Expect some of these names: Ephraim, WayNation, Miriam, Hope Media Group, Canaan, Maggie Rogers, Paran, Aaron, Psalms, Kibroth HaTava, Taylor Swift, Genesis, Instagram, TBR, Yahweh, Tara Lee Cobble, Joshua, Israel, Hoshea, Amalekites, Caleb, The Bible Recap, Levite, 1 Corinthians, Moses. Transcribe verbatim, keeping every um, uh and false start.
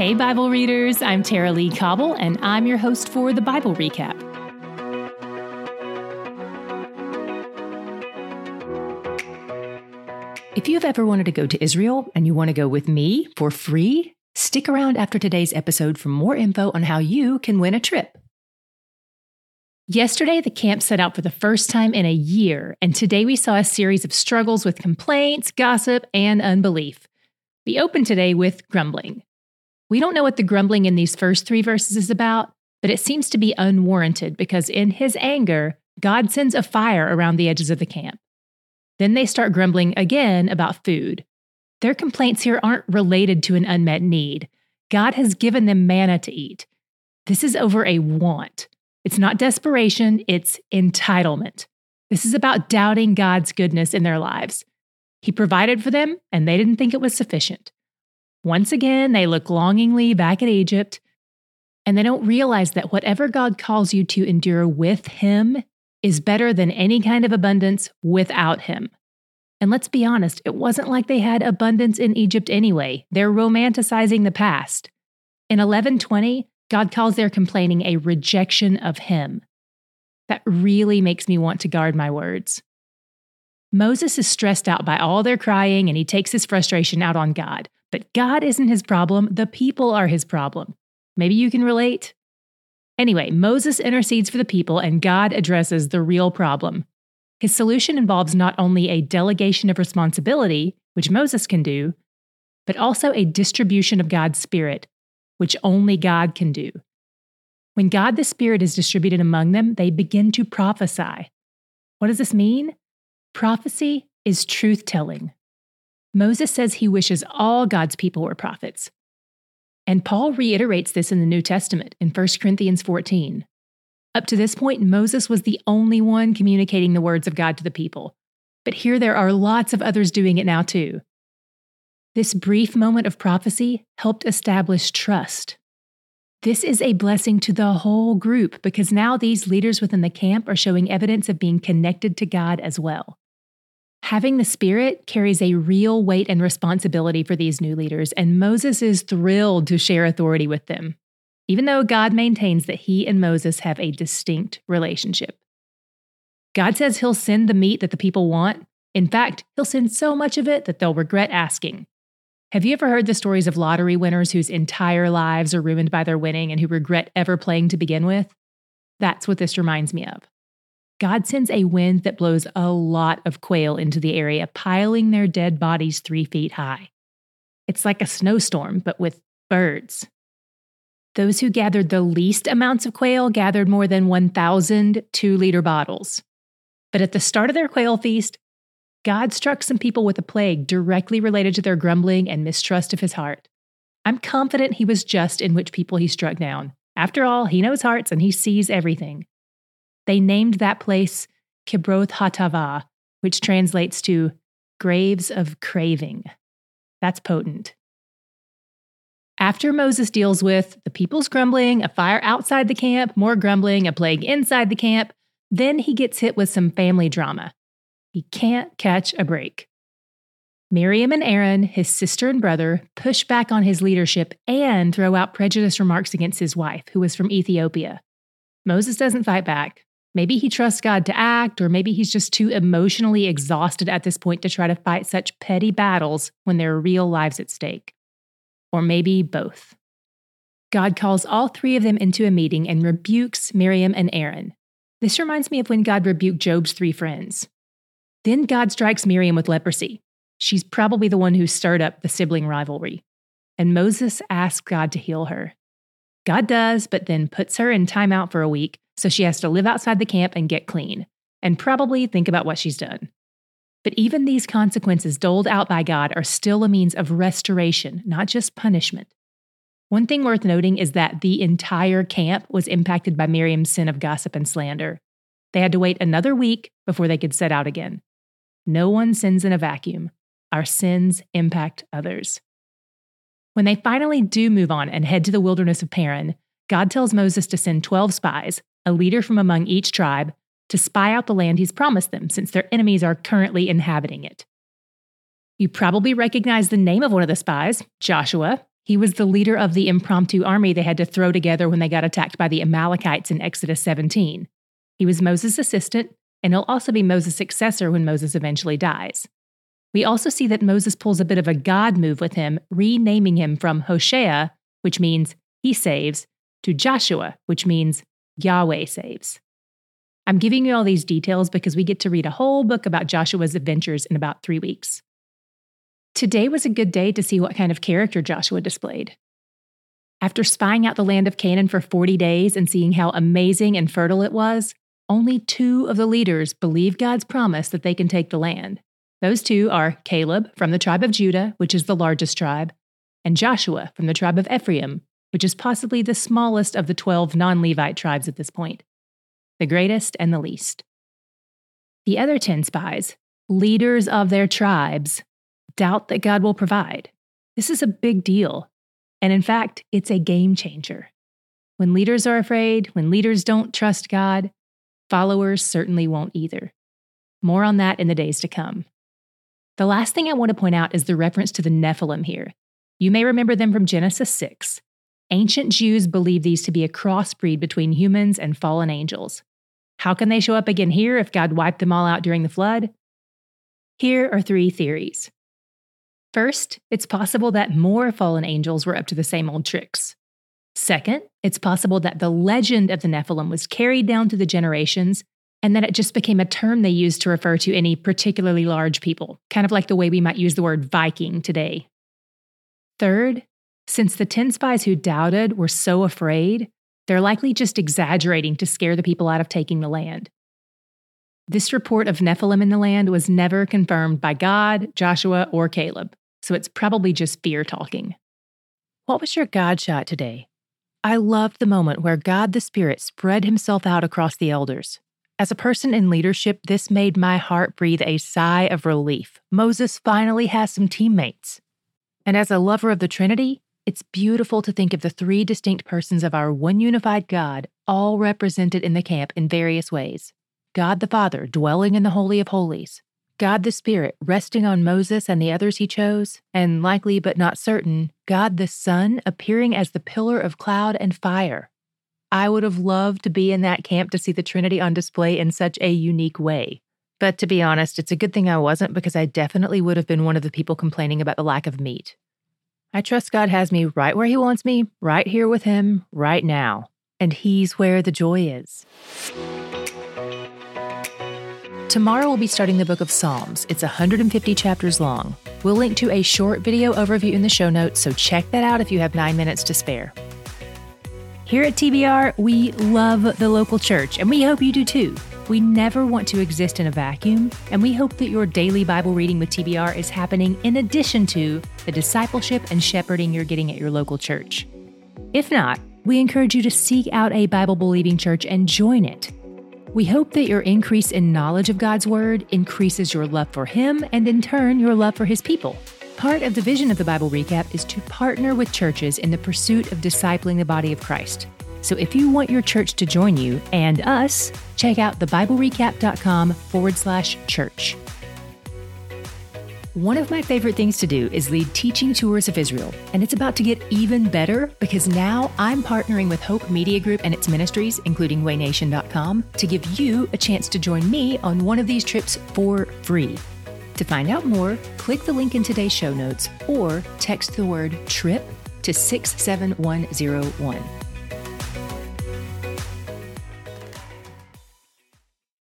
Hey, Bible readers, I'm Tara Lee Cobble, and I'm your host for The Bible Recap. If you've ever wanted to go to Israel and you want to go with me for free, stick around after today's episode for more info on how you can win a trip. Yesterday, the camp set out for the first time in a year, and today we saw a series of struggles with complaints, gossip, and unbelief. We open today with grumbling. We don't know what the grumbling in these first three verses is about, but it seems to be unwarranted because in his anger, God sends a fire around the edges of the camp. Then they start grumbling again about food. Their complaints here aren't related to an unmet need. God has given them manna to eat. This is over a want. It's not desperation, it's entitlement. This is about doubting God's goodness in their lives. He provided for them, and they didn't think it was sufficient. Once again, they look longingly back at Egypt, and they don't realize that whatever God calls you to endure with Him is better than any kind of abundance without Him. And let's be honest, it wasn't like they had abundance in Egypt anyway. They're romanticizing the past. In eleven twenty, God calls their complaining a rejection of Him. That really makes me want to guard my words. Moses is stressed out by all their crying, and he takes his frustration out on God. But God isn't his problem. The people are his problem. Maybe you can relate? Anyway, Moses intercedes for the people, and God addresses the real problem. His solution involves not only a delegation of responsibility, which Moses can do, but also a distribution of God's Spirit, which only God can do. When God the Spirit is distributed among them, they begin to prophesy. What does this mean? Prophecy is truth-telling. Moses says he wishes all God's people were prophets. And Paul reiterates this in the New Testament in First Corinthians fourteen. Up to this point, Moses was the only one communicating the words of God to the people. But here there are lots of others doing it now too. This brief moment of prophecy helped establish trust. This is a blessing to the whole group because now these leaders within the camp are showing evidence of being connected to God as well. Having the Spirit carries a real weight and responsibility for these new leaders, and Moses is thrilled to share authority with them, even though God maintains that he and Moses have a distinct relationship. God says he'll send the meat that the people want. In fact, he'll send so much of it that they'll regret asking. Have you ever heard the stories of lottery winners whose entire lives are ruined by their winning and who regret ever playing to begin with? That's what this reminds me of. God sends a wind that blows a lot of quail into the area, piling their dead bodies three feet high. It's like a snowstorm, but with birds. Those who gathered the least amounts of quail gathered more than one thousand two-liter bottles. But at the start of their quail feast, God struck some people with a plague directly related to their grumbling and mistrust of his heart. I'm confident he was just in which people he struck down. After all, he knows hearts and he sees everything. They named that place Kibroth HaTava, which translates to graves of craving. That's potent. After Moses deals with the people's grumbling, a fire outside the camp, more grumbling, a plague inside the camp, then he gets hit with some family drama. He can't catch a break. Miriam and Aaron, his sister and brother, push back on his leadership and throw out prejudiced remarks against his wife, who was from Ethiopia. Moses doesn't fight back. Maybe he trusts God to act, or maybe he's just too emotionally exhausted at this point to try to fight such petty battles when there are real lives at stake. Or maybe both. God calls all three of them into a meeting and rebukes Miriam and Aaron. This reminds me of when God rebuked Job's three friends. Then God strikes Miriam with leprosy. She's probably the one who stirred up the sibling rivalry. And Moses asks God to heal her. God does, but then puts her in timeout for a week, so she has to live outside the camp and get clean, and probably think about what she's done. But even these consequences doled out by God are still a means of restoration, not just punishment. One thing worth noting is that the entire camp was impacted by Miriam's sin of gossip and slander. They had to wait another week before they could set out again. No one sins in a vacuum. Our sins impact others. When they finally do move on and head to the wilderness of Paran, God tells Moses to send twelve spies, a leader from among each tribe, to spy out the land he's promised them, since their enemies are currently inhabiting it. You probably recognize the name of one of the spies, Joshua. He was the leader of the impromptu army they had to throw together when they got attacked by the Amalekites in Exodus seventeen. He was Moses' assistant, and he'll also be Moses' successor when Moses eventually dies. We also see that Moses pulls a bit of a God move with him, renaming him from Hoshea, which means he saves, to Joshua, which means Yahweh saves. I'm giving you all these details because we get to read a whole book about Joshua's adventures in about three weeks. Today was a good day to see what kind of character Joshua displayed. After spying out the land of Canaan for forty days and seeing how amazing and fertile it was, only two of the leaders believe God's promise that they can take the land. Those two are Caleb from the tribe of Judah, which is the largest tribe, and Joshua from the tribe of Ephraim, which is possibly the smallest of the twelve non-Levite tribes at this point, the greatest and the least. The other ten spies, leaders of their tribes, doubt that God will provide. This is a big deal. And in fact, it's a game changer. When leaders are afraid, when leaders don't trust God, followers certainly won't either. More on that in the days to come. The last thing I want to point out is the reference to the Nephilim here. You may remember them from Genesis six. Ancient Jews believed these to be a crossbreed between humans and fallen angels. How can they show up again here if God wiped them all out during the flood? Here are three theories. First, it's possible that more fallen angels were up to the same old tricks. Second, it's possible that the legend of the Nephilim was carried down through the generations and that it just became a term they used to refer to any particularly large people, kind of like the way we might use the word Viking today. Third, since the ten spies who doubted were so afraid, they're likely just exaggerating to scare the people out of taking the land. This report of Nephilim in the land was never confirmed by God, Joshua, or Caleb, so it's probably just fear talking. What was your God shot today? I loved the moment where God the Spirit spread himself out across the elders. As a person in leadership, this made my heart breathe a sigh of relief. Moses finally has some teammates. And as a lover of the Trinity, it's beautiful to think of the three distinct persons of our one unified God, all represented in the camp in various ways. God the Father dwelling in the Holy of Holies, God the Spirit resting on Moses and the others he chose, and likely but not certain, God the Son appearing as the pillar of cloud and fire. I would have loved to be in that camp to see the Trinity on display in such a unique way. But to be honest, it's a good thing I wasn't, because I definitely would have been one of the people complaining about the lack of meat. I trust God has me right where he wants me, right here with him, right now. And he's where the joy is. Tomorrow we'll be starting the book of Psalms. It's one hundred fifty chapters long. We'll link to a short video overview in the show notes, so check that out if you have nine minutes to spare. Here at T B R, we love the local church, and we hope you do too. We never want to exist in a vacuum, and we hope that your daily Bible reading with T B R is happening in addition to the discipleship and shepherding you're getting at your local church. If not, we encourage you to seek out a Bible-believing church and join it. We hope that your increase in knowledge of God's Word increases your love for Him and, in turn, your love for His people. Part of the vision of the Bible Recap is to partner with churches in the pursuit of discipling the body of Christ. So if you want your church to join you and us, check out thebiblerecap.com forward slash church. One of my favorite things to do is lead teaching tours of Israel, and it's about to get even better because now I'm partnering with Hope Media Group and its ministries, including waynation dot com, to give you a chance to join me on one of these trips for free. To find out more, click the link in today's show notes or text the word TRIP to six seven one zero one.